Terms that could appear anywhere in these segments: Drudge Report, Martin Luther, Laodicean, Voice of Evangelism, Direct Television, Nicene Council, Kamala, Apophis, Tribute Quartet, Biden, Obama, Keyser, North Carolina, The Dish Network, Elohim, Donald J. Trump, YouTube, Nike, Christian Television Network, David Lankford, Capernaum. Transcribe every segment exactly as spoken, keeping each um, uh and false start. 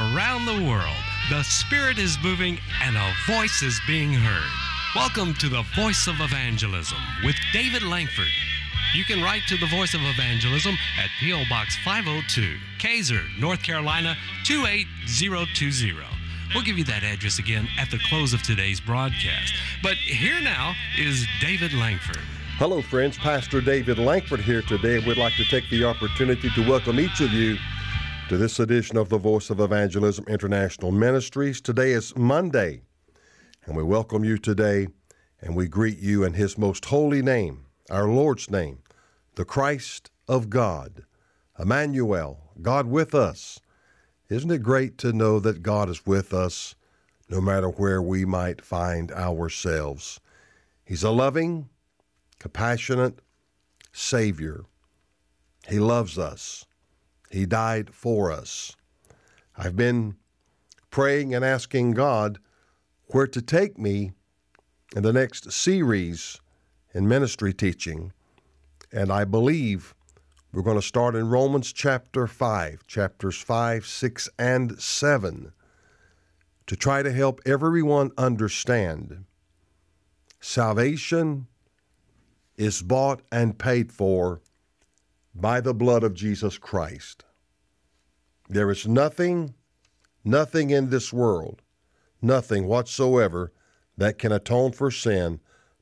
around the world. The Spirit is moving and a voice is being heard. Welcome to the Voice of Evangelism with David Lankford. You can write to the Voice of Evangelism at P O Box five oh two, Keyser, North Carolina two eight zero two zero. We'll give you that address again at the close of today's broadcast. But here now is David Lankford. Hello, friends. Pastor David Lankford here today. We'd like to take the opportunity to welcome each of you to this edition of the Voice of Evangelism International Ministries. Today is Monday, and we welcome you today, and we greet you in His most holy name, our Lord's name, the Christ of God, Emmanuel, God with us. Isn't it great to know that God is with us no matter where we might find ourselves? He's a loving, compassionate Savior. He loves us. He died for us. I've been praying and asking God where to take me in the next series in ministry teaching, and I believe we're going to start in Romans chapter five, chapters five, six, and seven, to try to help everyone understand salvation is bought and paid for by the blood of Jesus Christ. There is nothing, nothing in this world, nothing whatsoever that can atone for sin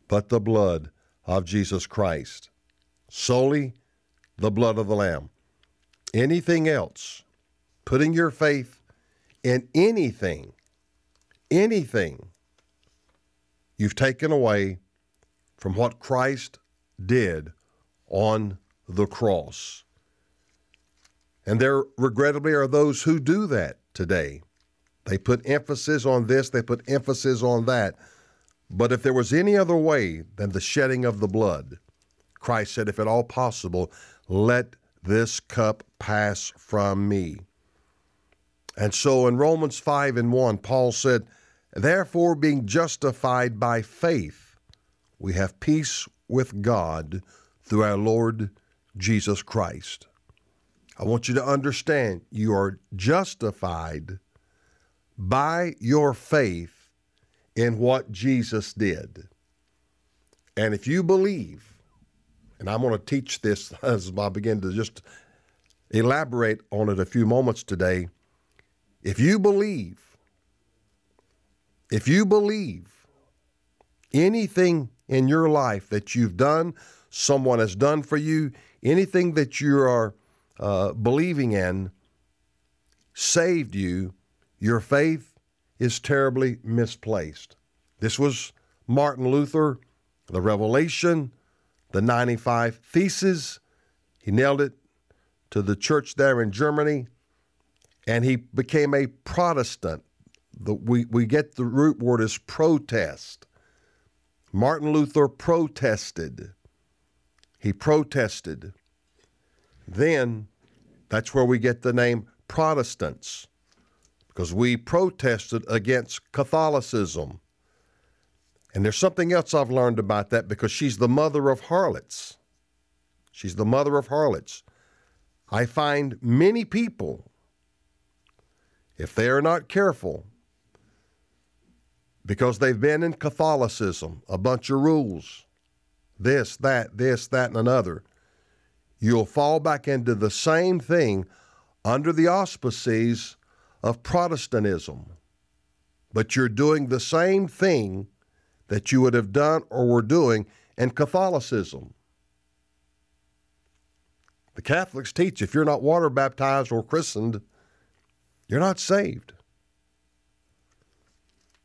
but the blood of Jesus Christ. Solely the blood of the Lamb. Anything else, putting your faith in anything, anything you've taken away from what Christ did on the cross. And there, regrettably, are those who do that today. They put emphasis on this, they put emphasis on that. But if there was any other way than the shedding of the blood, Christ said, if at all possible, let this cup pass from me. And so in Romans five and one, Paul said, therefore, being justified by faith, we have peace with God through our Lord Jesus Christ. I want you to understand you are justified by your faith in what Jesus did. And if you believe, and I'm going to teach this as I begin to just elaborate on it a few moments today. If you believe, if you believe anything in your life that you've done, someone has done for you, anything that you are uh, believing in saved you, your faith is terribly misplaced. This was Martin Luther, the Revelation, the ninety-five Theses. He nailed it to the church there in Germany, and he became a Protestant. The, we, we get the root word is protest. Martin Luther protested. He protested. Then that's where we get the name Protestants, because we protested against Catholicism. And there's something else I've learned about that, because she's the mother of harlots. She's the mother of harlots. I find many people, if they are not careful, because they've been in Catholicism, a bunch of rules, this, that, this, that, and another, you'll fall back into the same thing under the auspices of Protestantism. But you're doing the same thing that you would have done or were doing in Catholicism. The Catholics teach if you're not water baptized or christened, you're not saved.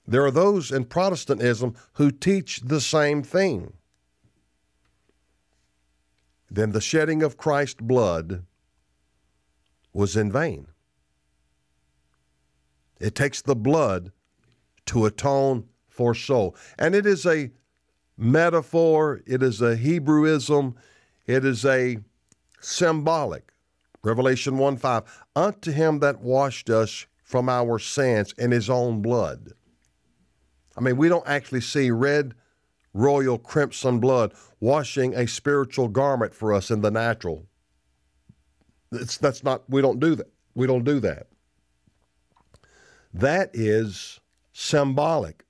There are those in Protestantism who teach the same thing. Then the shedding of Christ's blood was in vain. It takes the blood to atone for soul. And it is a metaphor, it is a Hebrewism, it is a symbolic. Revelation one five, unto him that washed us from our sins in his own blood. I mean, we don't actually see red, royal, crimson blood washing a spiritual garment for us in the natural. It's, that's not, we don't do that. We don't do that. That is symbolic.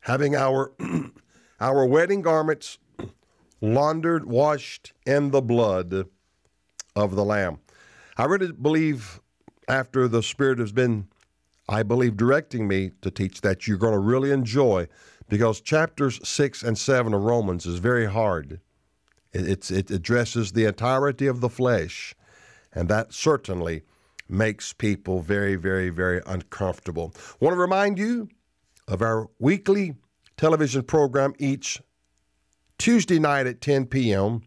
Having our, our wedding garments laundered, washed in the blood of the Lamb. I really believe after the Spirit has been, I believe, directing me to teach that you're going to really enjoy, because chapters six and seven of Romans is very hard. It's, it addresses the entirety of the flesh, and that certainly makes people very, very, very uncomfortable. I want to remind you of our weekly television program each Tuesday night at ten p.m.,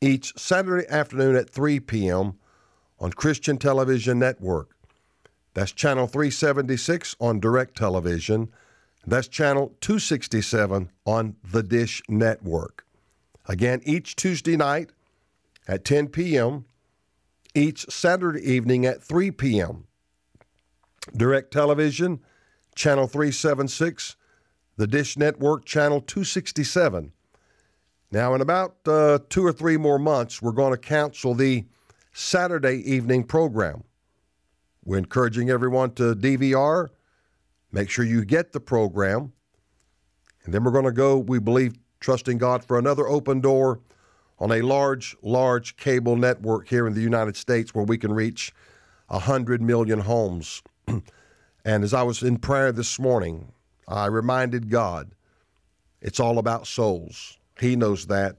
each Saturday afternoon at three p.m. on Christian Television Network. That's channel three seventy-six on Direct Television. That's channel two sixty-seven on The Dish Network. Again, each Tuesday night at ten p.m., each Saturday evening at three p.m. Direct Television, channel three seventy-six, The Dish Network, channel two sixty-seven. Now, in about uh, two or three more months, we're going to cancel the Saturday evening program. We're encouraging everyone to D V R. Make sure you get the program. And then we're going to go, we believe, trusting God for another open door on a large, large cable network here in the United States where we can reach one hundred million homes. And as I was in prayer this morning, I reminded God, it's all about souls. He knows that,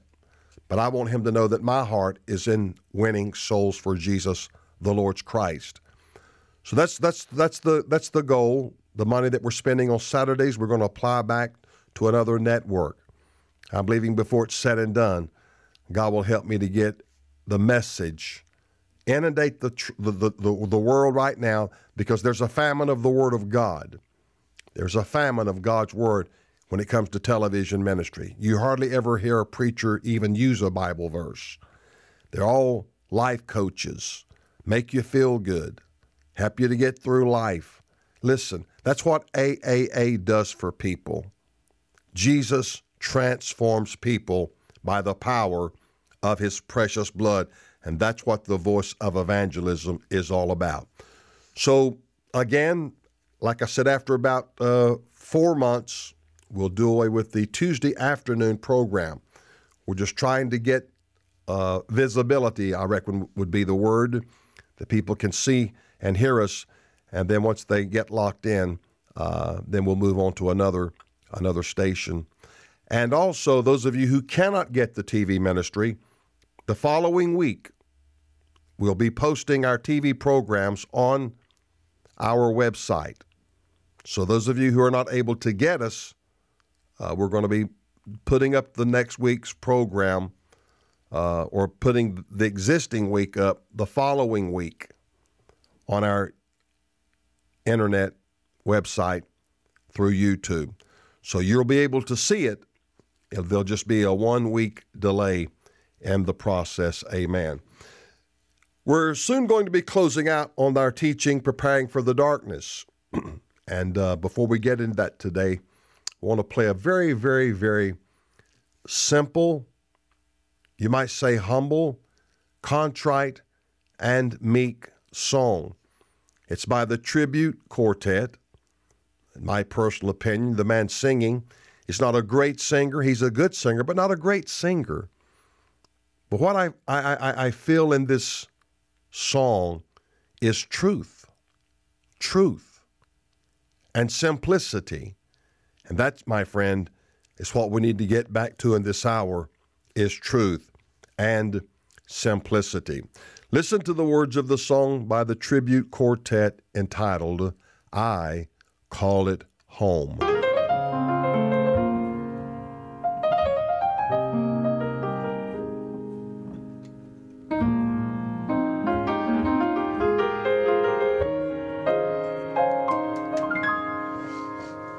but I want him to know that my heart is in winning souls for Jesus, the Lord's Christ. So that's that's that's the that's the goal. The money that we're spending on Saturdays, we're going to apply back to another network. I'm believing before it's said and done, God will help me to get the message, inundate the tr- the, the, the the world right now, because there's a famine of the Word of God. There's a famine of God's Word. When it comes to television ministry, you hardly ever hear a preacher even use a Bible verse. They're all life coaches, make you feel good, help you to get through life. Listen, that's what A A A does for people. Jesus transforms people by the power of his precious blood, and that's what the Voice of Evangelism is all about. So again, like I said, after about uh, four months, we'll do away with the Tuesday afternoon program. We're just trying to get uh, visibility, I reckon would be the word, that people can see and hear us. And then once they get locked in, uh, then we'll move on to another another station. And also, those of you who cannot get the T V ministry, the following week, we'll be posting our T V programs on our website. So those of you who are not able to get us, Uh, we're going to be putting up the next week's program uh, or putting the existing week up the following week on our internet website through YouTube. So you'll be able to see it. There'll just be a one-week delay in the process. Amen. We're soon going to be closing out on our teaching, Preparing for the Darkness. And uh, before we get into that today, I want to play a very, very, very simple, you might say humble, contrite, and meek song. It's by the Tribute Quartet. In my personal opinion, the man singing is not a great singer. He's a good singer, but not a great singer. But what I, I, I feel in this song is truth, truth, and simplicity. And that, my friend, is what we need to get back to in this hour, is truth and simplicity. Listen to the words of the song by the Tribute Quartet entitled, I Call It Home.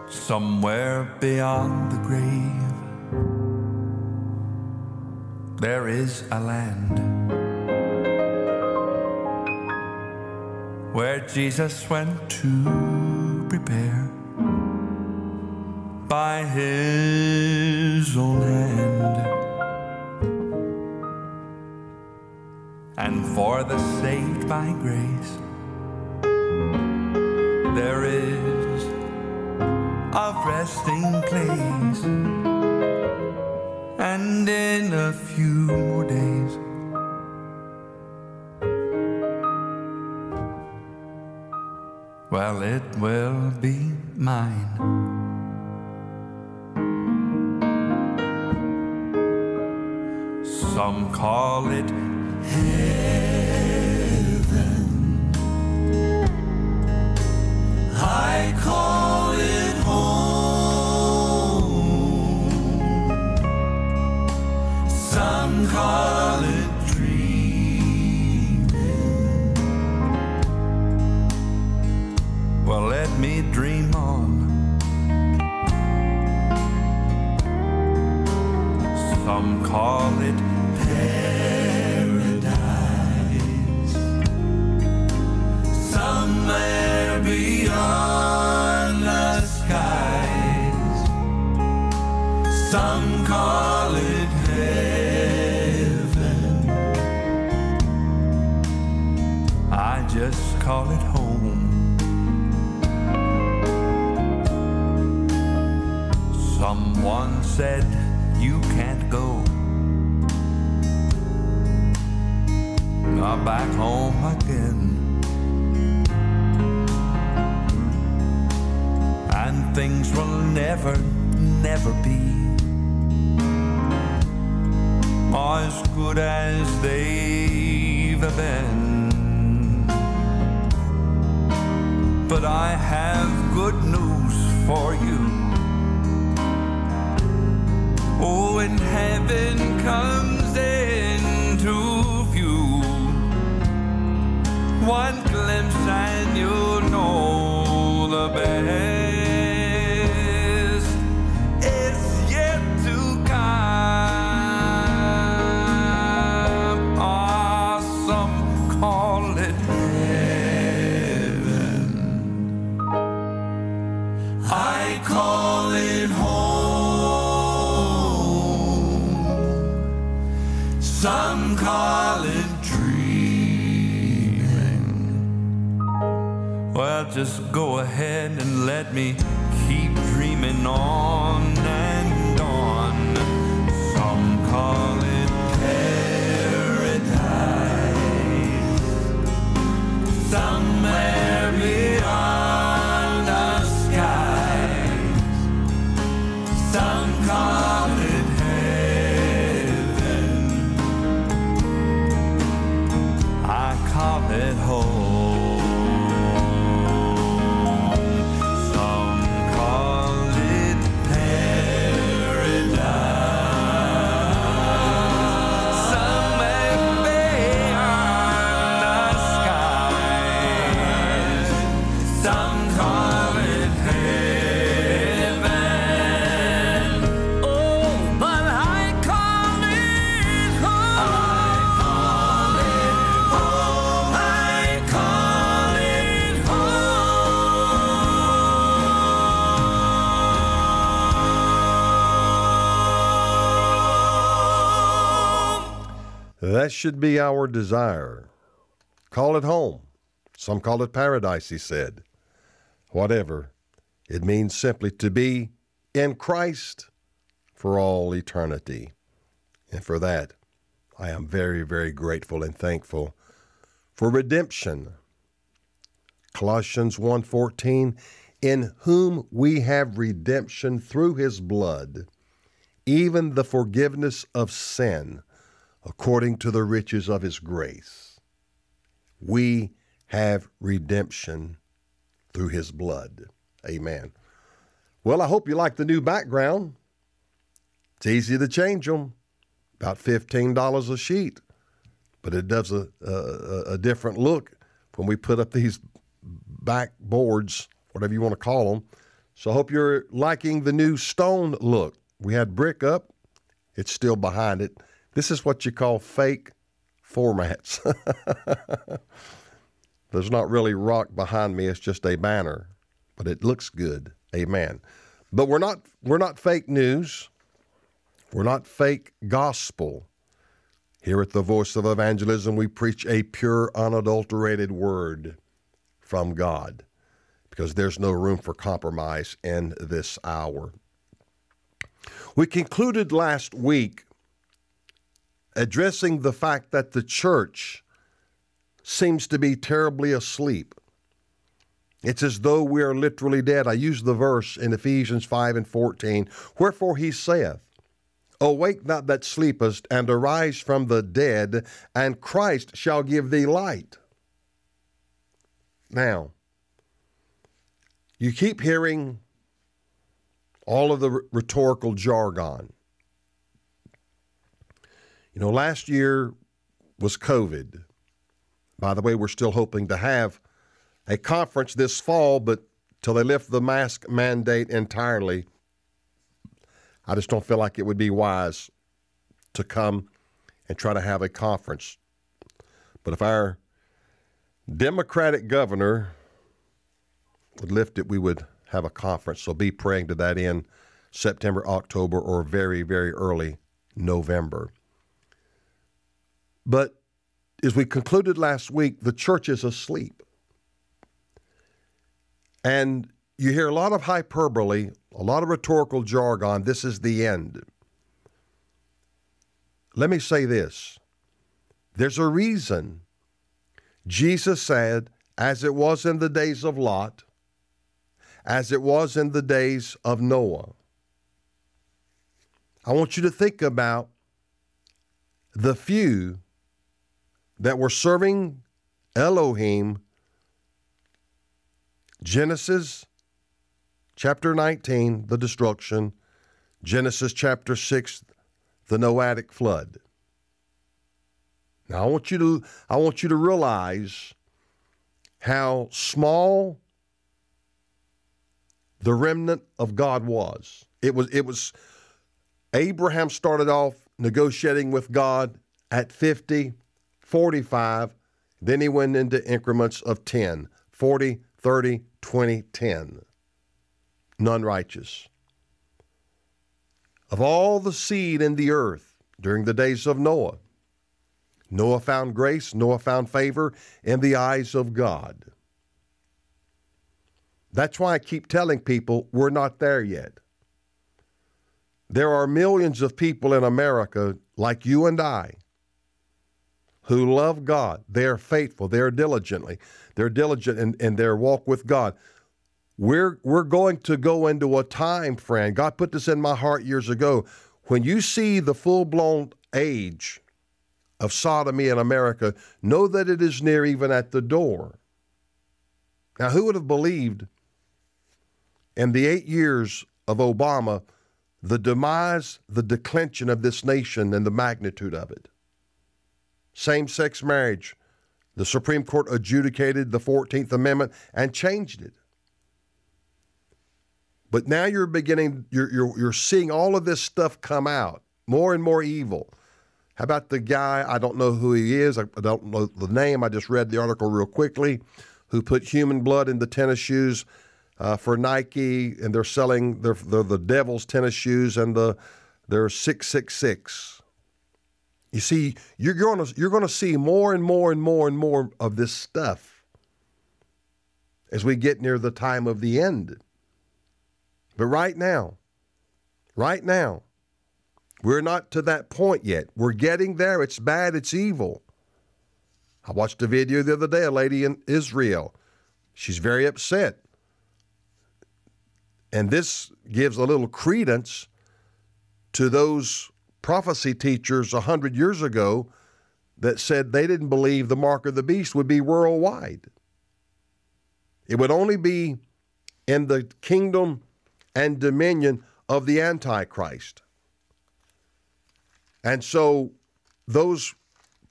Somewhere beyond the grave, there is a land where Jesus went to prepare by his own hand. And for the saved by grace, there is a resting place, and in a few more days well, it will be mine. Some call it heaven, I call it home. Some call it well, let me dream on. Some call it paradise, somewhere beyond the skies. Some call it heaven, I just call it home. Someone said you can't go. Now back home again, and things will never, never be as good as they've been. But I have good news for you. Oh, and heaven comes into view. One glimpse and you'll know the best is yet to come. Ah, oh, some call it heaven, I call it home. Some call it dreaming. Well, just go ahead and let me keep dreaming on and on. Some call it paradise, somewhere beyond the skies. Some call it at home. Some call it paradise, somewhere beyond the skies. Some call it heaven. Oh, but I call it home. That should be our desire. Call it home. Some call it paradise, he said. Whatever. It means simply to be in Christ for all eternity. And for that, I am very, very grateful and thankful for redemption. Colossians one fourteen, in whom we have redemption through his blood, even the forgiveness of sin, according to the riches of his grace. We have redemption through his blood. Amen. Well, I hope you like the new background. It's easy to change them, about fifteen dollars a sheet, but it does a, a, a different look when we put up these backboards, whatever you want to call them. So I hope you're liking the new stone look. We had brick up, it's still behind it. This is what you call fake formats. There's not really rock behind me. It's just a banner, but it looks good. Amen. But we're not, we're not fake news. We're not fake gospel. Here at the Voice of Evangelism, we preach a pure, unadulterated word from God. because there's no room for compromise in this hour. We concluded last week addressing the fact that the church seems to be terribly asleep. It's as though we are literally dead. I used the verse in Ephesians five and fourteen, wherefore he saith, awake thou that sleepest, and arise from the dead, and Christ shall give thee light. Now, you keep hearing all of the rhetorical jargon. You know, last year was COVID. By the way, we're still hoping to have a conference this fall, but till they lift the mask mandate entirely, I just don't feel like it would be wise to come and try to have a conference. But if our Democratic governor would lift it, we would have a conference. So be praying to that in September, October, or very, very early November. But as we concluded last week, the church is asleep. And you hear a lot of hyperbole, a lot of rhetorical jargon. This is the end. Let me say this. There's a reason Jesus said, as it was in the days of Lot, as it was in the days of Noah. I want you to think about the few that were serving Elohim. Genesis chapter nineteen, the destruction. Genesis chapter six, the Noahic flood. Now I want you to, I want you to realize how small the remnant of God was. It was, it was Abraham started off negotiating with God at fifty, forty-five, then he went into increments of ten, forty, thirty, twenty, ten. None righteous. Of all the seed in the earth during the days of Noah, Noah found grace, Noah found favor in the eyes of God. That's why I keep telling people we're not there yet. There are millions of people in America like you and I who love God. They are faithful. They are diligently. They're diligent in, in their walk with God. We're, we're going to go into a time, friend. God put this in my heart years ago. When you see the full-blown age of sodomy in America, know that it is near, even at the door. Now, who would have believed in the eight years of Obama, the demise, the declension of this nation and the magnitude of it? Same-sex marriage. The Supreme Court adjudicated the fourteenth amendment and changed it. But now you're beginning, you're, you're, you're seeing all of this stuff come out, more and more evil. How about the guy, I don't know who he is, I don't know the name, I just read the article real quickly, who put human blood in the tennis shoes uh, for Nike, and they're selling their, they're the devil's tennis shoes, and the they're six six six. You see, you're going to, you're going to see more and more and more and more of this stuff as we get near the time of the end. But right now, right now, we're not to that point yet. We're getting there. It's bad. It's evil. I watched a video the other day, a lady in Israel. She's very upset. And this gives a little credence to those prophecy teachers a hundred years ago that said they didn't believe the mark of the beast would be worldwide. It would only be in the kingdom and dominion of the Antichrist. And so those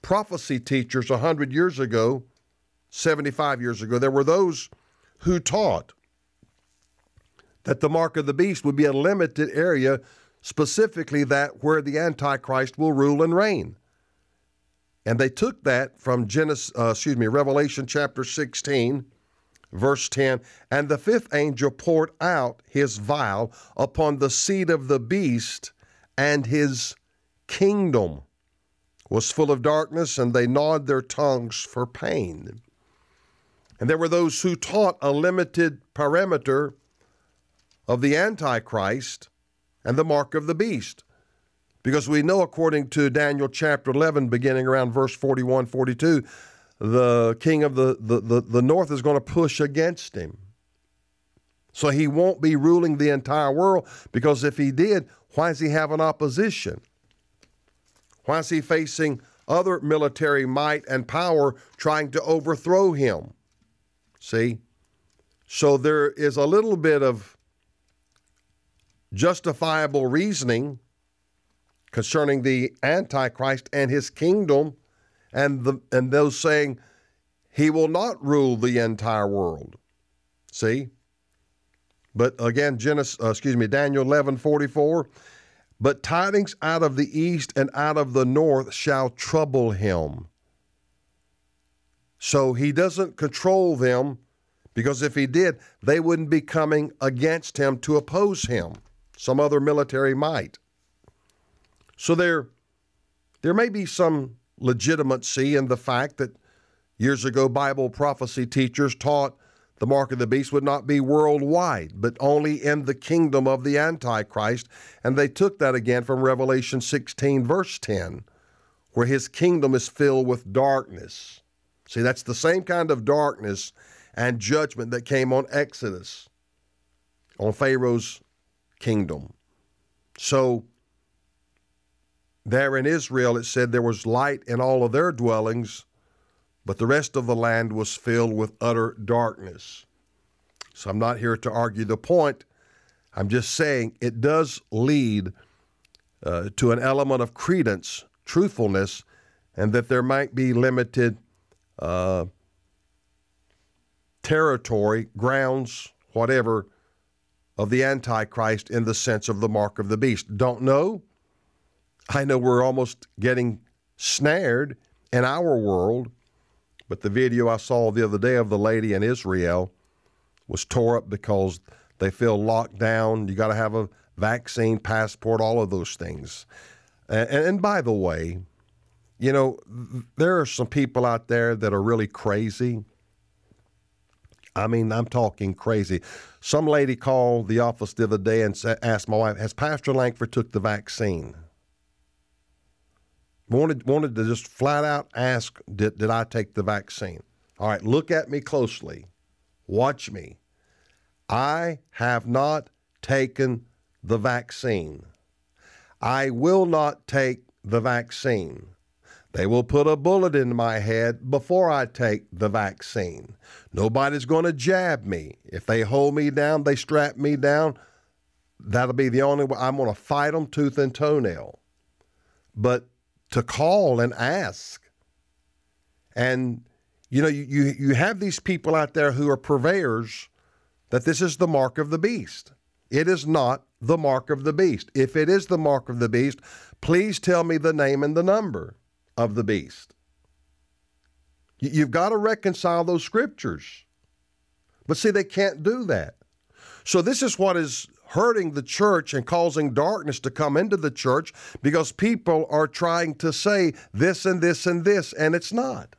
prophecy teachers a hundred years ago, seventy-five years ago, there were those who taught that the mark of the beast would be a limited area, specifically that where the Antichrist will rule and reign. And they took that from Genesis, uh, excuse me, Revelation chapter sixteen, verse ten, and the fifth angel poured out his vial upon the seed of the beast, and his kingdom was full of darkness, and they gnawed their tongues for pain. And there were those who taught a limited parameter of the Antichrist and the mark of the beast. Because we know, according to Daniel chapter eleven, beginning around verse forty-one, forty-two, the king of the, the, the, the north is going to push against him. So he won't be ruling the entire world, because if he did, why does he have an opposition? Why is he facing other military might and power trying to overthrow him? See? So there is a little bit of justifiable reasoning concerning the Antichrist and his kingdom, and the and those saying he will not rule the entire world. See? But again, Genesis, uh, excuse me, Daniel eleven forty-four. But tidings out of the east and out of the north shall trouble him. So he doesn't control them, because if he did, they wouldn't be coming against him to oppose him, some other military might. So there, there may be some legitimacy in the fact that years ago Bible prophecy teachers taught the mark of the beast would not be worldwide, but only in the kingdom of the Antichrist. And they took that again from Revelation sixteen, verse ten, where his kingdom is filled with darkness. See, that's the same kind of darkness and judgment that came on Exodus, on Pharaoh's kingdom. So there in Israel, it said there was light in all of their dwellings, but the rest of the land was filled with utter darkness. So I'm not here to argue the point. I'm just saying it does lead uh, to an element of credence, truthfulness, and that there might be limited uh, territory, grounds, whatever, of the Antichrist in the sense of the mark of the beast. Don't know. I know we're almost getting snared in our world. But the video I saw the other day of the lady in Israel was tore up because they feel locked down. You got to have a vaccine, passport, all of those things. And, and by the way, you know, there are some people out there that are really crazy. I mean, I'm talking crazy. Some lady called the office the other day and asked my wife, has Pastor Lankford took the vaccine? Wanted, wanted to just flat out ask, did, did I take the vaccine? All right, look at me closely. Watch me. I have not taken the vaccine. I will not take the vaccine. They will put a bullet in my head before I take the vaccine. Nobody's going to jab me. If they hold me down, they strap me down, that'll be the only way. I'm going to fight them tooth and toenail. But to call and ask. And, you know, you, you, you have these people out there who are purveyors that this is the mark of the beast. It is not the mark of the beast. If it is the mark of the beast, please tell me the name and the number of the beast. You've got to reconcile those scriptures. But see, they can't do that. So this is what is hurting the church and causing darkness to come into the church, because people are trying to say this and this and this, and it's not.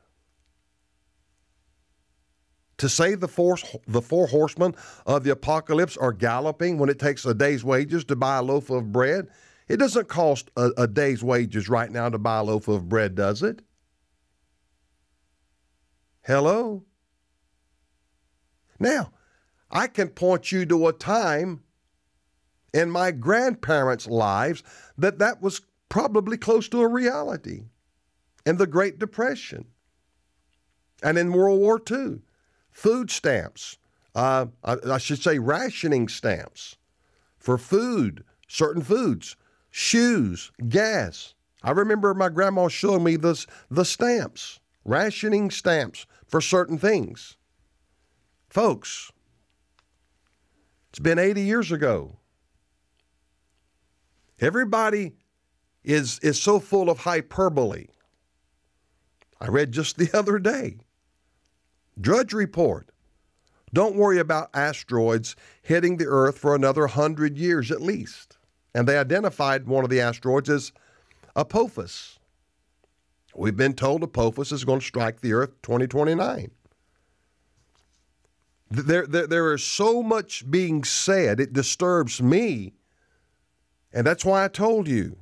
To say the four, the four horsemen of the apocalypse are galloping when it takes a day's wages to buy a loaf of bread, it doesn't cost a, a day's wages right now to buy a loaf of bread, does it? Hello? Now, I can point you to a time in my grandparents' lives that that was probably close to a reality in the Great Depression and in World War Two. Food stamps, uh, I, I should say rationing stamps for food, certain foods, shoes, gas. I remember my grandma showing me this, the stamps, rationing stamps for certain things. Folks, it's been eighty years ago. Everybody is, is so full of hyperbole. I read just the other day, Drudge Report. Don't worry about asteroids hitting the earth for another hundred years at least. And they identified one of the asteroids as Apophis. We've been told Apophis is going to strike the earth twenty twenty-nine. There, there, there is so much being said, it disturbs me. And that's why I told you,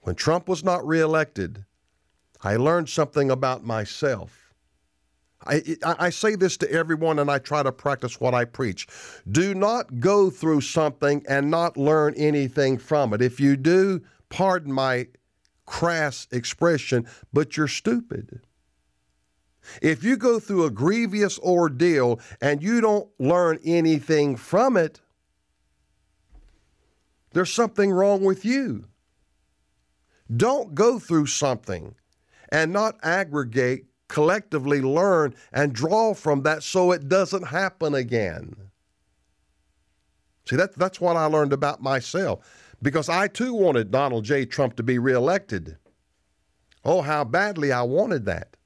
when Trump was not reelected, I learned something about myself. I, I say this to everyone, and I try to practice what I preach. Do not go through something and not learn anything from it. If you do, pardon my crass expression, but you're stupid. If you go through a grievous ordeal and you don't learn anything from it, there's something wrong with you. Don't go through something and not aggregate, collectively learn, and draw from that so it doesn't happen again. See, that, that's what I learned about myself, because I too wanted Donald J. Trump to be reelected. Oh, how badly I wanted that.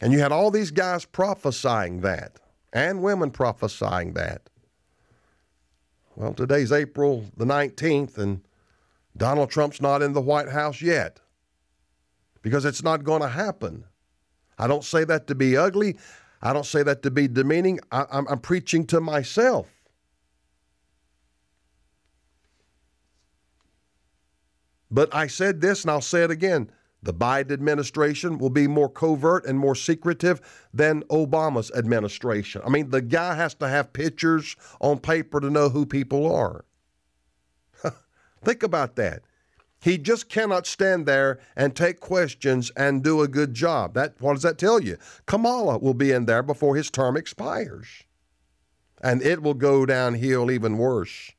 And you had all these guys prophesying that, and women prophesying that. Well, today's April the nineteenth, and Donald Trump's not in the White House yet, because it's not going to happen. I don't say that to be ugly. I don't say that to be demeaning. I, I'm, I'm preaching to myself. But I said this, and I'll say it again. The Biden administration will be more covert and more secretive than Obama's administration. I mean, the guy has to have pictures on paper to know who people are. Think about that. He just cannot stand there and take questions and do a good job. That, what does that tell you? Kamala will be in there before his term expires. And it will go downhill even worse.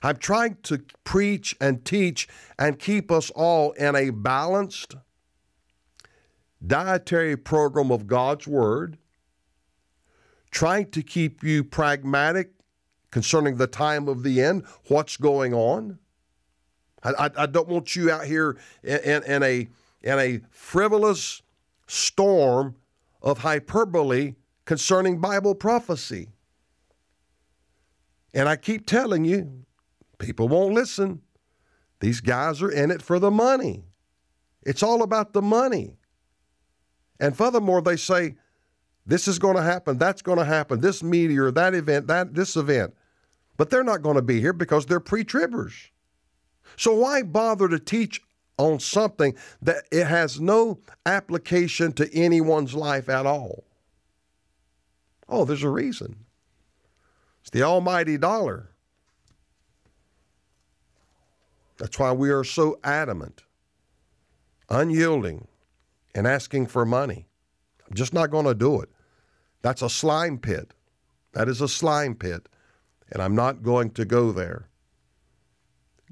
I'm trying to preach and teach and keep us all in a balanced dietary program of God's Word, trying to keep you pragmatic concerning the time of the end, what's going on. I, I don't want you out here in, in, in, a, in a frivolous storm of hyperbole concerning Bible prophecy. And I keep telling you, people won't listen. These guys are in it for the money. It's all about the money. And furthermore, they say, this is going to happen, that's going to happen, this meteor, that event, that this event. But they're not going to be here because they're pre-tribbers. So why bother to teach on something that it has no application to anyone's life at all? Oh, there's a reason. It's the almighty dollar. That's why we are so adamant, unyielding, and asking for money. I'm just not going to do it. That's a slime pit. That is a slime pit, and I'm not going to go there.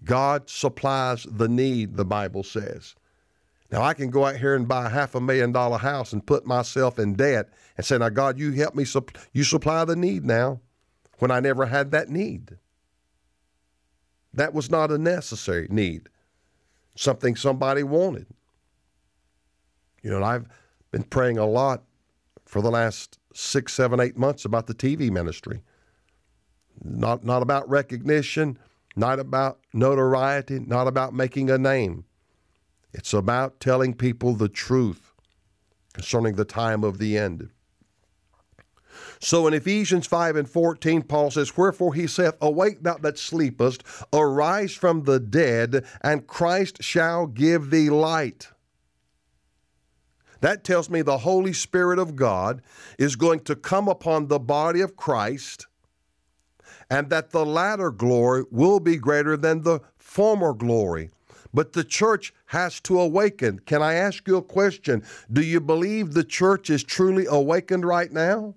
God supplies the need, the Bible says. Now, I can go out here and buy a half a million dollar house and put myself in debt and say, now, God, you help me, supp- you supply the need now, when I never had that need. That was not a necessary need, something somebody wanted. You know, and I've been praying a lot for the last six, seven, eight months about the T V ministry. Not, not about recognition, not about notoriety, not about making a name. It's about telling people the truth concerning the time of the end. So in Ephesians five and fourteen, Paul says, wherefore he saith, awake thou that sleepest, arise from the dead, and Christ shall give thee light. That tells me the Holy Spirit of God is going to come upon the body of Christ, and that the latter glory will be greater than the former glory. But the church has to awaken. Can I ask you a question? Do you believe the church is truly awakened right now?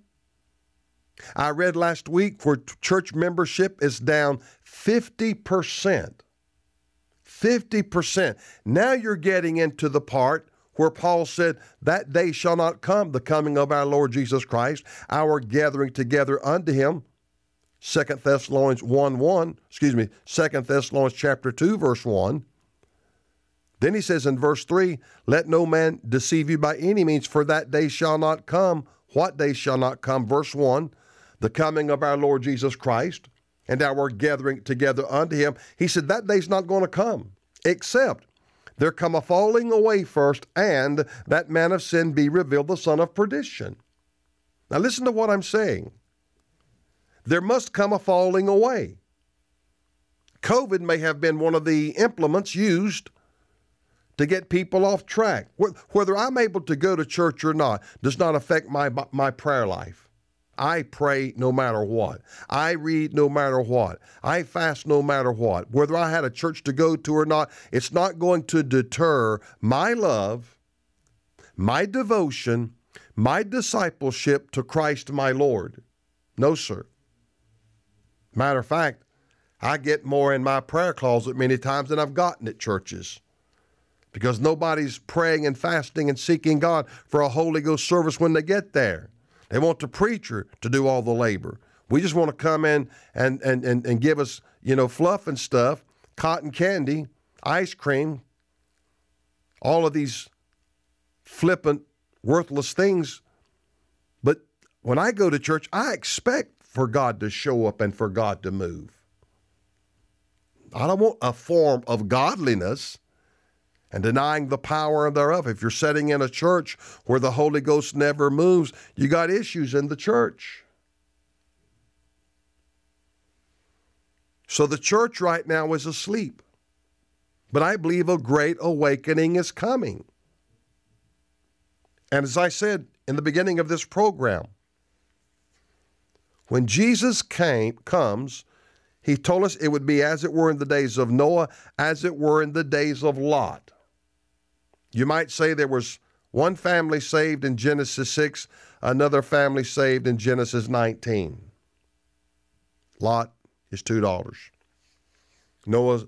I read last week where church membership is down fifty percent. fifty percent. Now you're getting into the part where Paul said, that day shall not come, the coming of our Lord Jesus Christ, our gathering together unto him. Second Thessalonians one, one, excuse me, Second Thessalonians chapter two, verse one. Then he says in verse three, let no man deceive you by any means, for that day shall not come. What day shall not come? Verse one, the coming of our Lord Jesus Christ, and our gathering together unto him. He said that day's not going to come, except there come a falling away first, and that man of sin be revealed, the son of perdition. Now listen to what I'm saying. There must come a falling away. COVID may have been one of the implements used to get people off track. Whether I'm able to go to church or not does not affect my my prayer life. I pray no matter what. I read no matter what. I fast no matter what. Whether I had a church to go to or not, it's not going to deter my love, my devotion, my discipleship to Christ my Lord. No, sir. Matter of fact, I get more in my prayer closet many times than I've gotten at churches, because nobody's praying and fasting and seeking God for a Holy Ghost service when they get there. They want the preacher to do all the labor. We just want to come in and, and, and, and give us, you know, fluff and stuff, cotton candy, ice cream, all of these flippant, worthless things. But when I go to church, I expect for God to show up and for God to move. I don't want a form of godliness and denying the power thereof. If you're sitting in a church where the Holy Ghost never moves, you got issues in the church. So the church right now is asleep. But I believe a great awakening is coming. And as I said in the beginning of this program, when Jesus came, comes, he told us it would be as it were in the days of Noah, as it were in the days of Lot. You might say there was one family saved in Genesis six, another family saved in Genesis nineteen. Lot, his two daughters. Noah,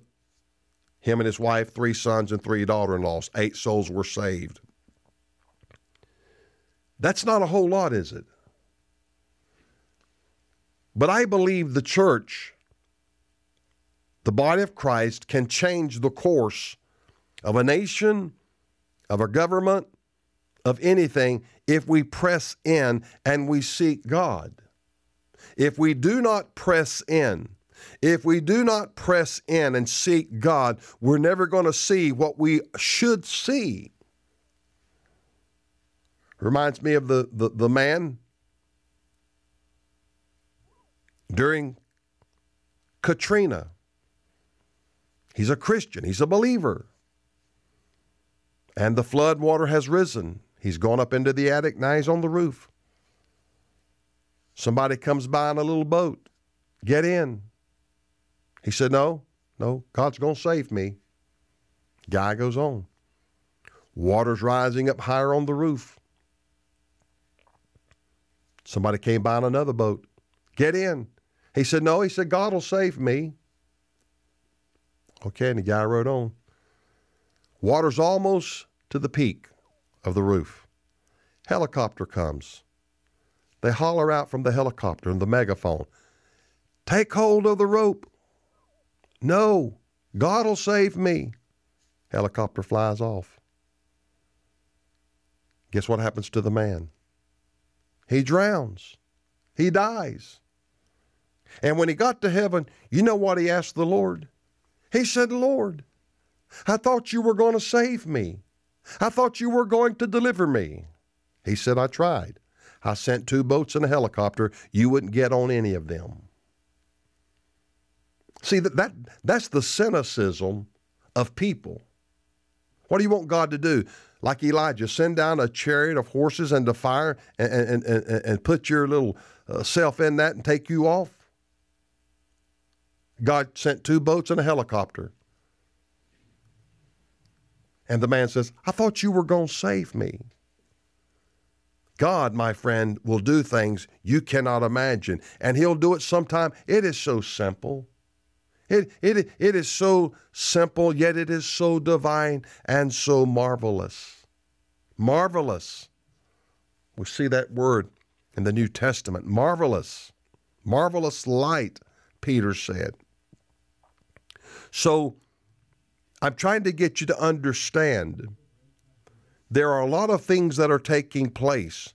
him and his wife, three sons and three daughter-in-laws. Eight souls were saved. That's not a whole lot, is it? But I believe the church, the body of Christ, can change the course of a nation, of a government, of anything, if we press in and we seek God. If we do not press in, if we do not press in and seek God, we're never going to see what we should see. Reminds me of the, the, the man during Katrina. He's a Christian. He's a believer. And the flood water has risen. He's gone up into the attic. Now he's on the roof. Somebody comes by in a little boat. Get in. He said, no, no, God's going to save me. Guy goes on. Water's rising up higher on the roof. Somebody came by in another boat. Get in. He said, no, he said, God will save me. Okay, and the guy rode on. Water's almost to the peak of the roof. Helicopter comes. They holler out from the helicopter and the megaphone, take hold of the rope. No, God will save me. Helicopter flies off. Guess what happens to the man? He drowns. He dies. And when he got to heaven, you know what he asked the Lord? He said, Lord, I thought you were going to save me. I thought you were going to deliver me. He said, I tried. I sent two boats and a helicopter. You wouldn't get on any of them. See, that, that that's the cynicism of people. What do you want God to do? Like Elijah, send down a chariot of horses and the fire and, and, and, and put your little self in that and take you off? God sent two boats and a helicopter. And the man says, I thought you were going to save me. God, my friend, will do things you cannot imagine. And he'll do it sometime. It is so simple. It, it, it is so simple, yet it is so divine and so marvelous. Marvelous. We see that word in the New Testament. Marvelous. Marvelous light, Peter said. So I'm trying to get you to understand there are a lot of things that are taking place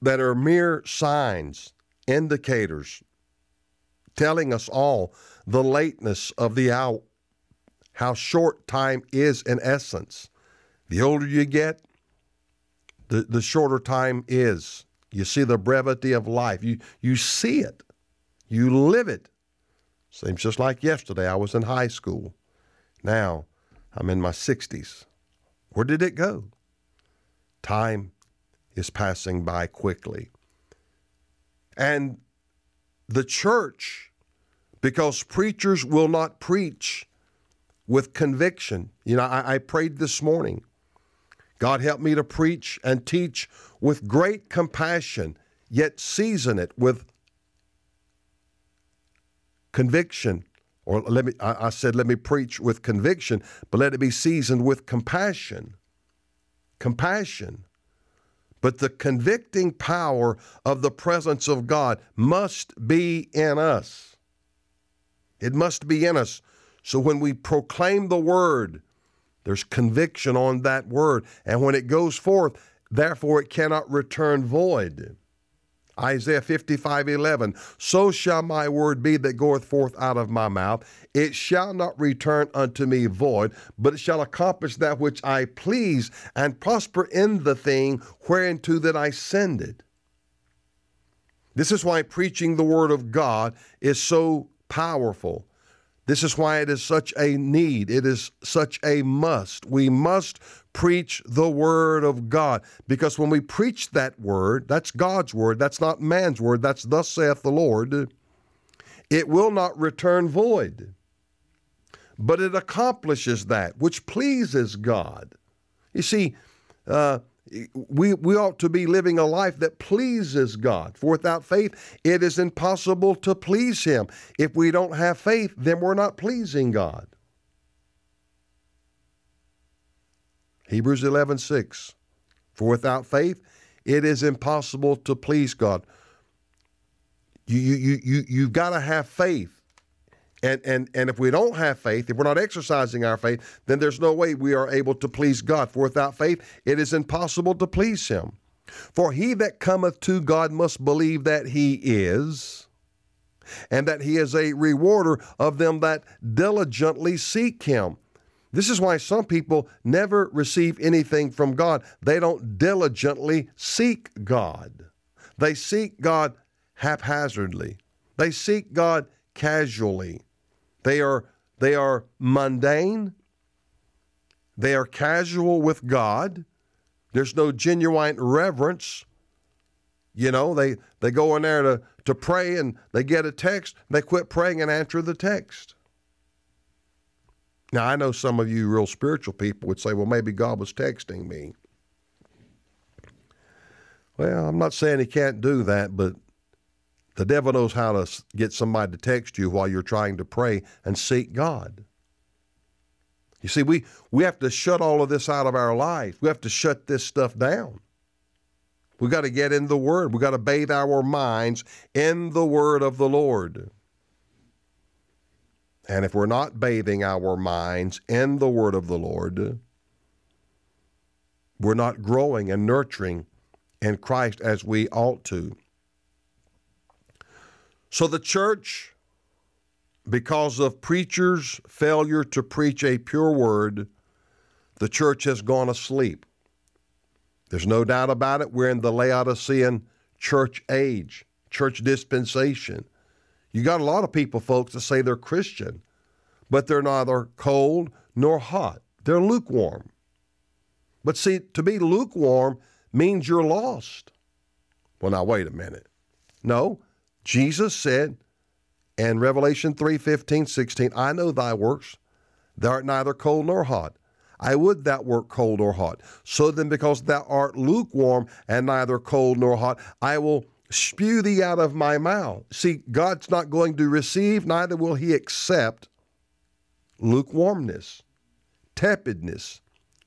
that are mere signs, indicators, telling us all the lateness of the hour, how short time is in essence. The older you get, the, the shorter time is. You see the brevity of life. You, you see it. You live it. Seems just like yesterday I was in high school. Now I'm in my sixties. Where did it go? Time is passing by quickly. And the church, because preachers will not preach with conviction. You know, I, I prayed this morning. God help me to preach and teach with great compassion, yet season it with conviction. Or let me, I, I said, let me preach with conviction, but let it be seasoned with compassion. Compassion. But the convicting power of the presence of God must be in us. It must be in us. So when we proclaim the word, there's conviction on that word. And when it goes forth, therefore it cannot return void. Isaiah fifty-five eleven, so shall my word be that goeth forth out of my mouth. It shall not return unto me void, but it shall accomplish that which I please and prosper in the thing whereunto that I send it. This is why preaching the word of God is so powerful. This is why it is such a need. It is such a must. We must preach the word of God, because when we preach that word, that's God's word, that's not man's word, that's thus saith the Lord, it will not return void, but it accomplishes that which pleases God. You see, uh, we, we ought to be living a life that pleases God. For without faith, it is impossible to please him. If we don't have faith, then we're not pleasing God. Hebrews eleven six, for without faith, it is impossible to please God. You, you, you, you, you've got to have faith. And, and, and if we don't have faith, if we're not exercising our faith, then there's no way we are able to please God. For without faith, it is impossible to please him. For he that cometh to God must believe that he is, and that he is a rewarder of them that diligently seek him. This is why some people never receive anything from God. They don't diligently seek God. They seek God haphazardly. They seek God casually. They are, they are mundane. They are casual with God. There's no genuine reverence. You know, they, they go in there to, to pray and they get a text. They quit praying and answer the text. Now, I know some of you real spiritual people would say, well, maybe God was texting me. Well, I'm not saying he can't do that, but the devil knows how to get somebody to text you while you're trying to pray and seek God. You see, we, we have to shut all of this out of our life. We have to shut this stuff down. We've got to get in the Word. We've got to bathe our minds in the Word of the Lord. And if we're not bathing our minds in the Word of the Lord, we're not growing and nurturing in Christ as we ought to. So the church, because of preachers' failure to preach a pure word, the church has gone asleep. There's no doubt about it. We're in the Laodicean church age, church dispensation. You got a lot of people, folks, that say they're Christian, but they're neither cold nor hot. They're lukewarm. But see, to be lukewarm means you're lost. Well, now, wait a minute. No. Jesus said in Revelation three fifteen, sixteen, I know thy works, thou art neither cold nor hot. I would thou wert cold or hot. So then, because thou art lukewarm and neither cold nor hot, I will spew thee out of my mouth. See, God's not going to receive, neither will he accept lukewarmness, tepidness,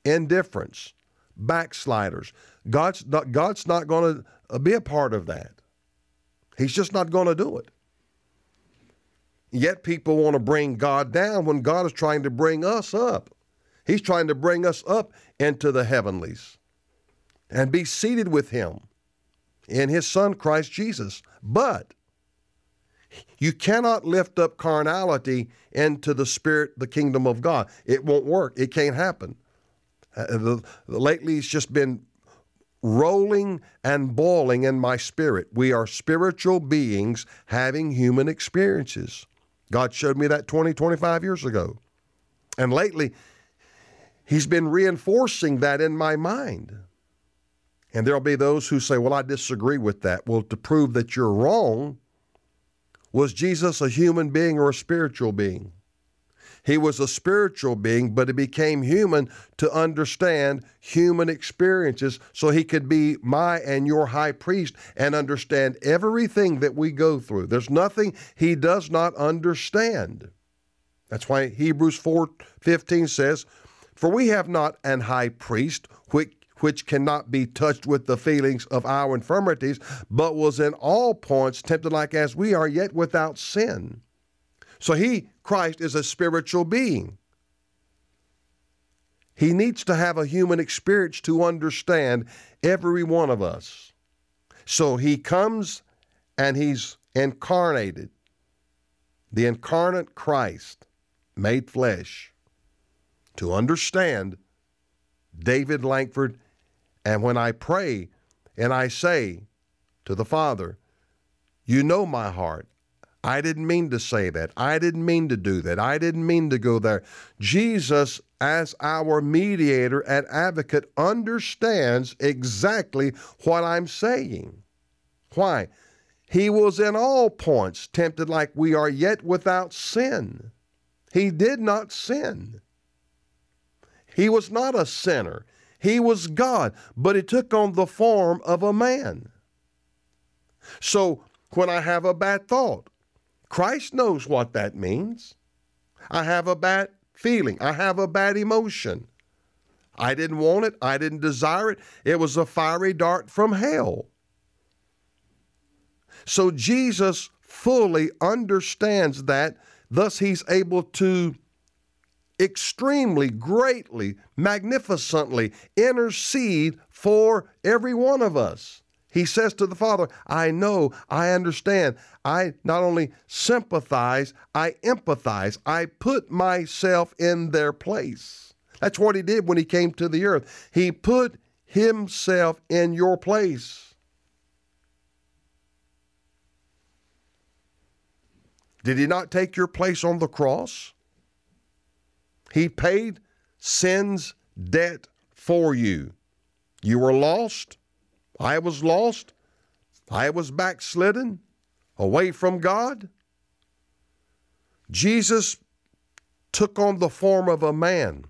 indifference, backsliders. God's not, God's not going to be a part of that. He's just not going to do it. Yet people want to bring God down when God is trying to bring us up. He's trying to bring us up into the heavenlies and be seated with him in his Son, Christ Jesus. But You cannot lift up carnality into the spirit, the kingdom of God. It won't work. It can't happen. Uh, the, the, lately, it's just been rolling and boiling in my spirit. We are spiritual beings having human experiences. God showed me that twenty, twenty-five years ago. And lately, he's been reinforcing that in my mind. And there'll be those who say, well, I disagree with that. Well, to prove that you're wrong, was Jesus a human being or a spiritual being? He was a spiritual being, but he became human to understand human experiences so he could be my and your high priest and understand everything that we go through. There's nothing he does not understand. That's why Hebrews four fifteen says, for we have not an high priest which, which cannot be touched with the feelings of our infirmities, but was in all points tempted like as we are, yet without sin. So he, Christ, is a spiritual being. He needs to have a human experience to understand every one of us. So he comes and he's incarnated, the incarnate Christ made flesh, to understand David Lankford. And when I pray and I say to the Father, you know my heart. I didn't mean to say that. I didn't mean to do that. I didn't mean to go there. Jesus, as our mediator and advocate, understands exactly what I'm saying. Why? He was in all points tempted like we are, yet without sin. He did not sin. He was not a sinner. He was God, but he took on the form of a man. So when I have a bad thought, Christ knows what that means. I have a bad feeling. I have a bad emotion. I didn't want it. I didn't desire it. It was a fiery dart from hell. So Jesus fully understands that. Thus, he's able to extremely, greatly, magnificently intercede for every one of us. He says to the Father, I know, I understand. I not only sympathize, I empathize. I put myself in their place. That's what he did when he came to the earth. He put himself in your place. Did he not take your place on the cross? He paid sin's debt for you. You were lost. I was lost. I was backslidden, away from God. Jesus took on the form of a man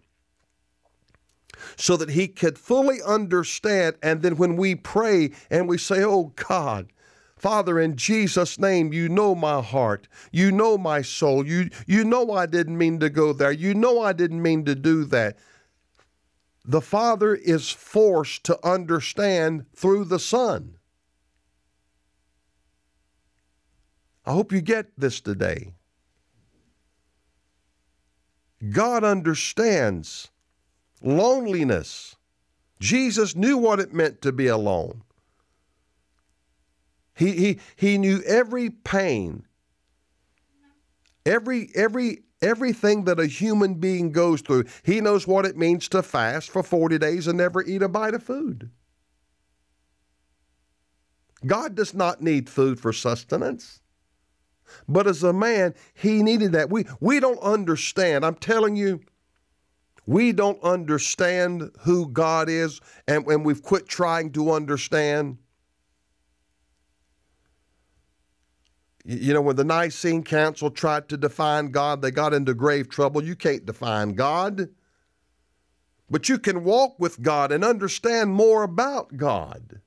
so that he could fully understand. And then when we pray and we say, oh God, Father, in Jesus' name, you know my heart. You know my soul. You, you know I didn't mean to go there. You know I didn't mean to do that. The Father is forced to understand through the Son. I hope you get this today. God understands loneliness. Jesus knew what it meant to be alone. He, he, he knew every pain, every, every, everything that a human being goes through. He knows what it means to fast for forty days and never eat a bite of food. God does not need food for sustenance. But as a man, he needed that. We, we don't understand. I'm telling you, we don't understand who God is, and, and we've quit trying to understand. You know, when the Nicene Council tried to define God, they got into grave trouble. You can't define God, but you can walk with God and understand more about God.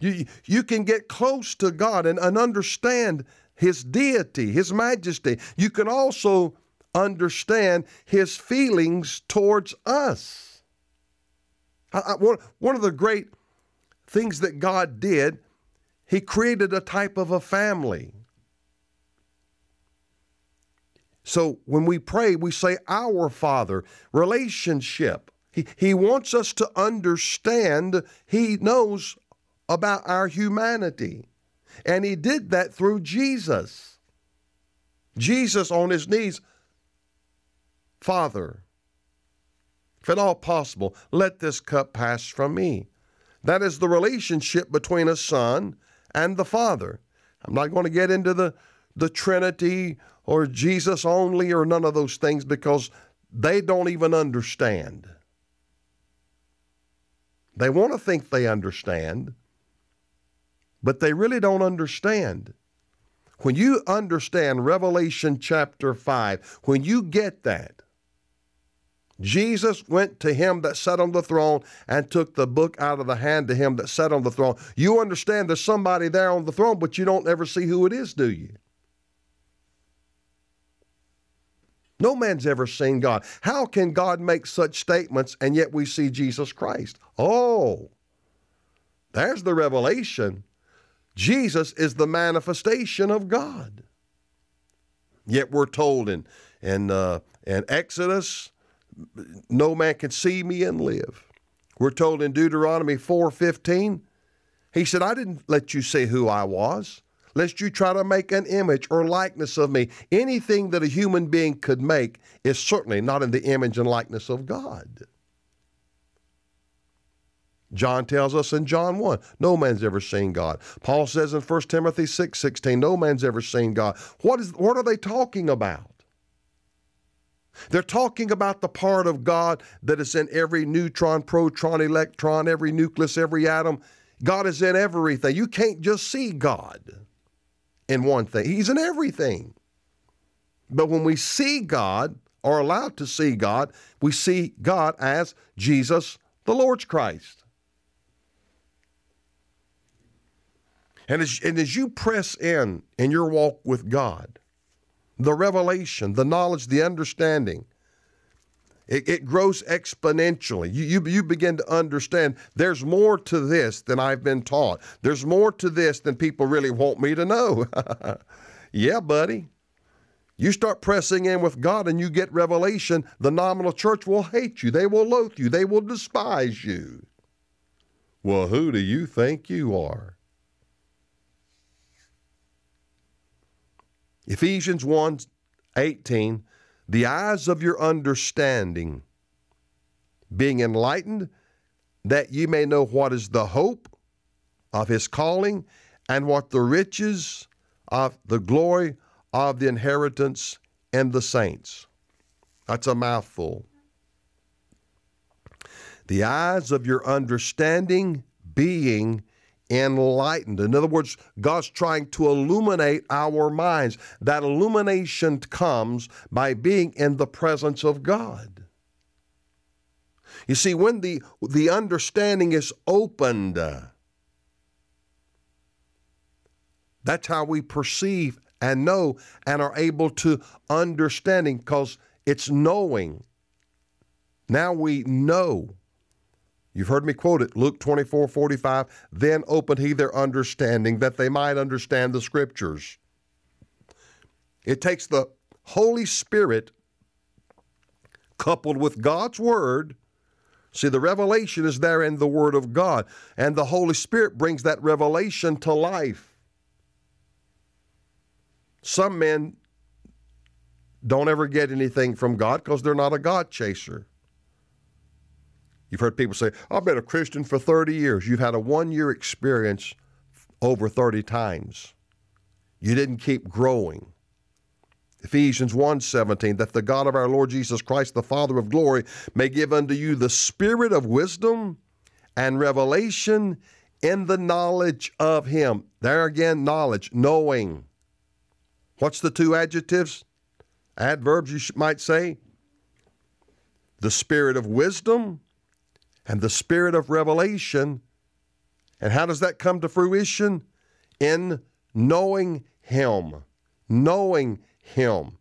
You, you can get close to God and, and understand his deity, his majesty. You can also understand his feelings towards us. I, I, one, one of the great things that God did, he created a type of a family. So when we pray, we say, our Father, relationship. He, he wants us to understand he knows about our humanity. And he did that through Jesus. Jesus on his knees, Father, if at all possible, let this cup pass from me. That is the relationship between a son and the Father. I'm not going to get into the, the Trinity or Jesus only or none of those things because they don't even understand. They want to think they understand, but they really don't understand. When you understand Revelation chapter five, when you get that, Jesus went to him that sat on the throne and took the book out of the hand to him that sat on the throne. You understand there's somebody there on the throne, but you don't ever see who it is, do you? No man's ever seen God. How can God make such statements and yet we see Jesus Christ? Oh, there's the revelation. Jesus is the manifestation of God. Yet we're told in, in, uh, in Exodus, no man can see me and live. We're told in Deuteronomy four fifteen, he said, I didn't let you see who I was, lest you try to make an image or likeness of me. Anything that a human being could make is certainly not in the image and likeness of God. John tells us in John one, no man's ever seen God. Paul says in First Timothy six sixteen, no man's ever seen God. What is, what are they talking about? They're talking about the part of God that is in every neutron, proton, electron, every nucleus, every atom. God is in everything. You can't just see God in one thing. He's in everything. But when we see God, or allowed to see God, we see God as Jesus, the Lord's Christ. And as, and as you press in in your walk with God, the revelation, the knowledge, the understanding, it, it grows exponentially. You, you, you begin to understand there's more to this than I've been taught. There's more to this than people really want me to know. Yeah, buddy. You start pressing in with God and you get revelation, the nominal church will hate you. They will loathe you. They will despise you. Well, who do you think you are? Ephesians one eighteen, the eyes of your understanding being enlightened, that you may know what is the hope of his calling and what the riches of the glory of the inheritance in the saints. That's a mouthful. The eyes of your understanding being enlightened. In other words, God's trying to illuminate our minds. That illumination comes by being in the presence of God. You see, when the, the understanding is opened, that's how we perceive and know and are able to understanding, because it's knowing. Now we know. You've heard me quote it, Luke twenty-four forty-five, then opened he their understanding that they might understand the scriptures. It takes the Holy Spirit coupled with God's word. See, the revelation is there in the word of God, and the Holy Spirit brings that revelation to life. Some men don't ever get anything from God because they're not a God chaser. You've heard people say, I've been a Christian for thirty years. You've had a one-year experience over thirty times. You didn't keep growing. Ephesians one seventeen, that the God of our Lord Jesus Christ, the Father of glory, may give unto you the spirit of wisdom and revelation in the knowledge of him. There again, knowledge, knowing. What's the two adjectives? Adverbs, you might say. The spirit of wisdom and the spirit of revelation. And how does that come to fruition? In knowing him, knowing him,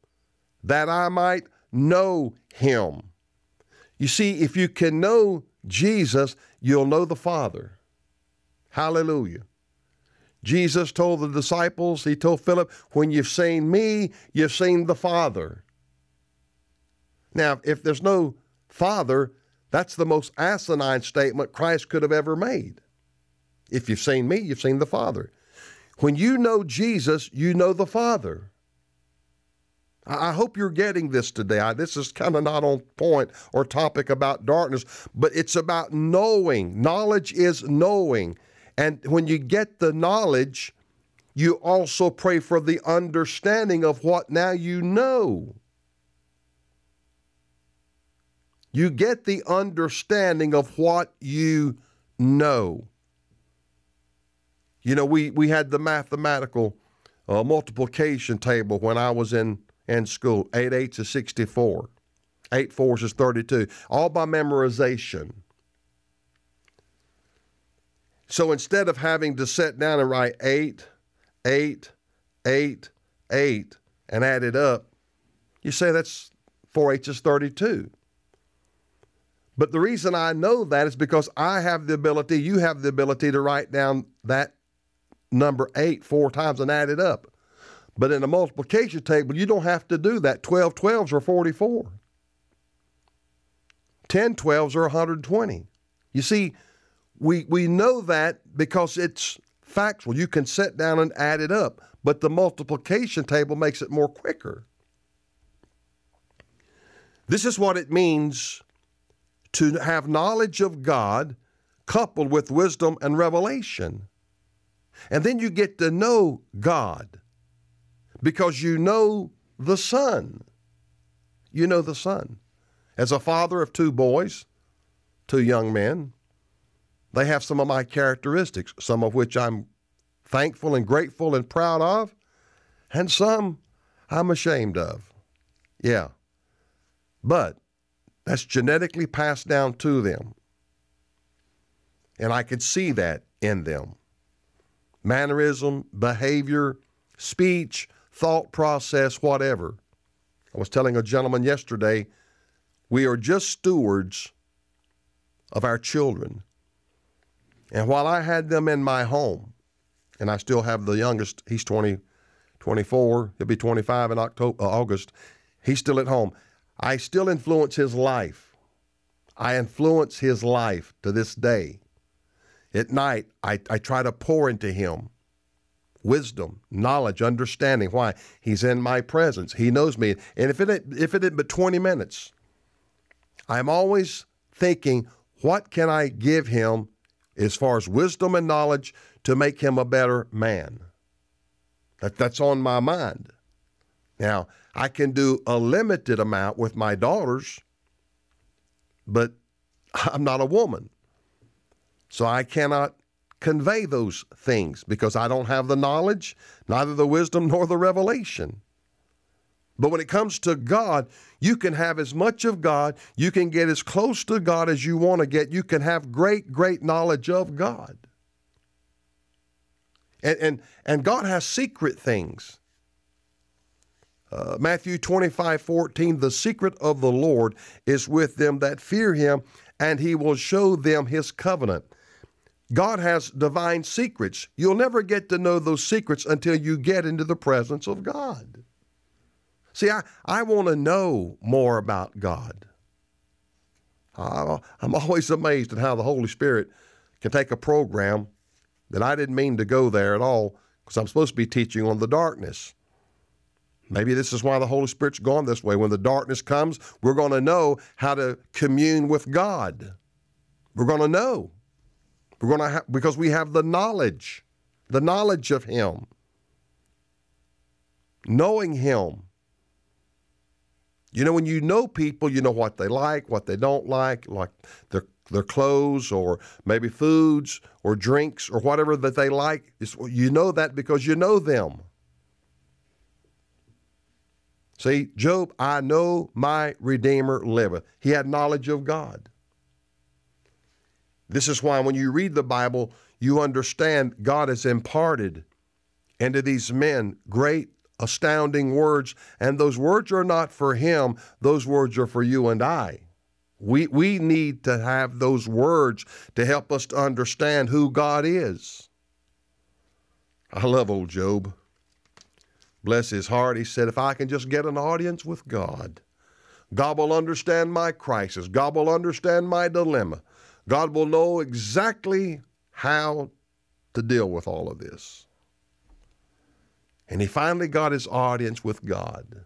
that I might know him. You see, if you can know Jesus, you'll know the Father. Hallelujah. Jesus told the disciples, he told Philip, when you've seen me, you've seen the Father. Now, if there's no Father, that's the most asinine statement Christ could have ever made. If you've seen me, you've seen the Father. When you know Jesus, you know the Father. I hope you're getting this today. I, this is kind of not on point or topic about darkness, but it's about knowing. Knowledge is knowing. And when you get the knowledge, you also pray for the understanding of what now you know. You get the understanding of what you know. You know, we, we had the mathematical uh, multiplication table when I was in, in school. Eight eights is sixty-four. Eight fours is thirty-two. All by memorization. So instead of having to sit down and write eight, eight, eight, eight, and add it up, you say that's four eights is thirty-two. But the reason I know that is because I have the ability, you have the ability to write down that number eight four times and add it up. But in a multiplication table, you don't have to do that. twelve twelves are forty-four. ten twelves are one hundred twenty. You see, we, we know that because it's factual. You can sit down and add it up, but the multiplication table makes it more quicker. This is what it means to have knowledge of God coupled with wisdom and revelation. And then you get to know God because you know the Son. You know the Son. As a father of two boys, two young men, they have some of my characteristics, some of which I'm thankful and grateful and proud of, and some I'm ashamed of. Yeah. But that's genetically passed down to them. And I could see that in them. Mannerism, behavior, speech, thought process, whatever. I was telling a gentleman yesterday, we are just stewards of our children. And while I had them in my home, and I still have the youngest, he's twenty, twenty-four, he'll be twenty-five in October, uh, August, he's still at home. I still influence his life. I influence his life to this day. At night, I, I try to pour into him wisdom, knowledge, understanding. Why? He's in my presence. He knows me. And if it if it but twenty minutes, I'm always thinking, what can I give him as far as wisdom and knowledge to make him a better man? That, that's on my mind. Now, I can do a limited amount with my daughters, but I'm not a woman. So I cannot convey those things because I don't have the knowledge, neither the wisdom nor the revelation. But when it comes to God, you can have as much of God, you can get as close to God as you want to get, you can have great, great knowledge of God. And, and, and God has secret things. Uh, Matthew twenty-five fourteen, the secret of the Lord is with them that fear him, and he will show them his covenant. God has divine secrets. You'll never get to know those secrets until you get into the presence of God. See, I, I want to know more about God. I, I'm always amazed at how the Holy Spirit can take a program that I didn't mean to go there at all because I'm supposed to be teaching on the darkness. Maybe this is why the Holy Spirit's gone this way. When the darkness comes, we're going to know how to commune with God. We're going to know. We're going to ha- because we have the knowledge, the knowledge of him, knowing him. You know, when you know people, you know what they like, what they don't like, like their their clothes or maybe foods or drinks or whatever that they like. It's, you know that because you know them. See, Job, I know my Redeemer liveth. He had knowledge of God. This is why when you read the Bible, you understand God has imparted into these men great, astounding words, and those words are not for him. Those words are for you and I. We, we need to have those words to help us to understand who God is. I love old Job. Bless his heart, he said, if I can just get an audience with God, God will understand my crisis. God will understand my dilemma. God will know exactly how to deal with all of this. And he finally got his audience with God.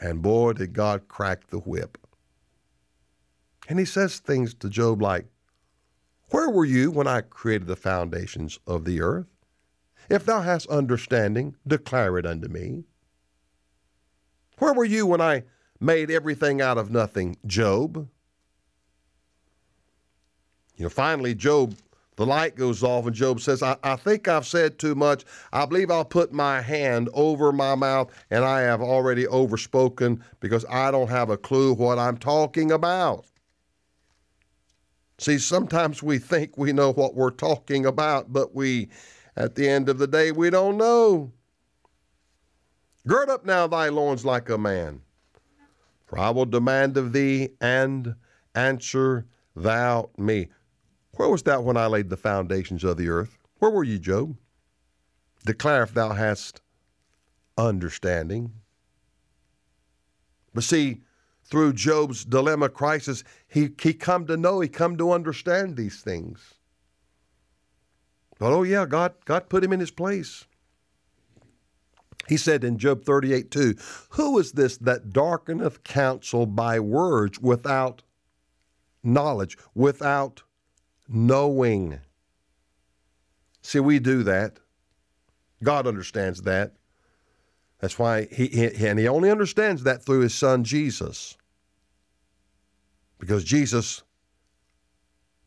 And boy, did God crack the whip. And he says things to Job like, "Where were you when I created the foundations of the earth? If thou hast understanding, declare it unto me. Where were you when I made everything out of nothing, Job?" You know, finally, Job, the light goes off, and Job says, I, I think I've said too much. I believe I'll put my hand over my mouth, and I have already overspoken because I don't have a clue what I'm talking about. See, sometimes we think we know what we're talking about, but we, at the end of the day, we don't know. Gird up now thy loins like a man, for I will demand of thee, and answer thou me. Where was thou when I laid the foundations of the earth? Where were you, Job? Declare if thou hast understanding. But see, through Job's dilemma crisis, he, he come to know, he come to understand these things. But oh yeah, God, God put him in his place. He said in Job thirty-eight two, "Who is this that darkeneth counsel by words without knowledge, without knowing?" See, we do that. God understands that. That's why he, he and he only understands that through his son Jesus. Because Jesus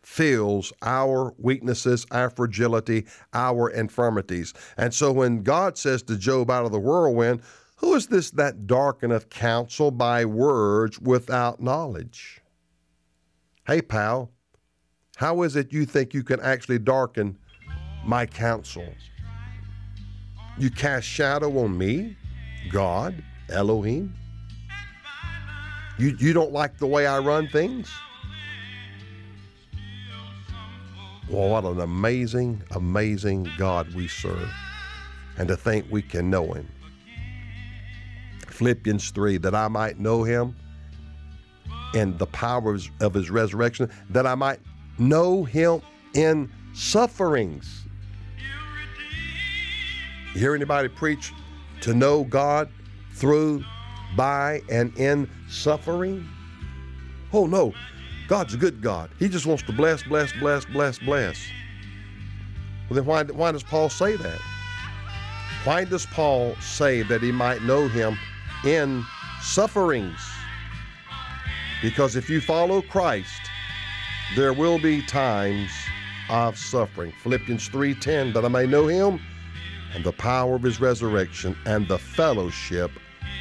feels our weaknesses, our fragility, our infirmities. And so when God says to Job out of the whirlwind, "Who is this that darkeneth counsel by words without knowledge?" Hey, pal, how is it you think you can actually darken my counsel? You cast shadow on me, God, Elohim. You, you don't like the way I run things? Well, what an amazing, amazing God we serve. And to think we can know him. Philippians three, that I might know him in the power of his resurrection, that I might know him in sufferings. You hear anybody preach to know God through, by, and in suffering? Oh, no. God's a good God. He just wants to bless, bless, bless, bless, bless. Well, then why, why does Paul say that? Why does Paul say that he might know him in sufferings? Because if you follow Christ, there will be times of suffering. Philippians three ten, that I may know him and the power of his resurrection and the fellowship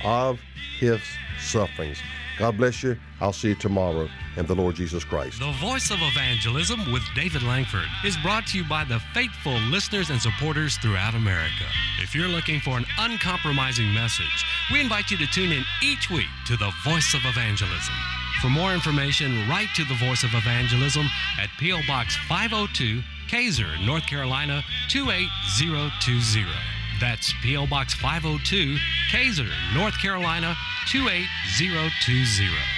of his sufferings. God bless you. I'll see you tomorrow in the Lord Jesus Christ. The Voice of Evangelism with David Lankford is brought to you by the faithful listeners and supporters throughout America. If you're looking for an uncompromising message, we invite you to tune in each week to the Voice of Evangelism. For more information, write to the Voice of Evangelism at P O. Box five oh two, Keyser, North Carolina, two eight zero two zero. That's P O. Box five oh two, Keyser, North Carolina, two eight zero two zero.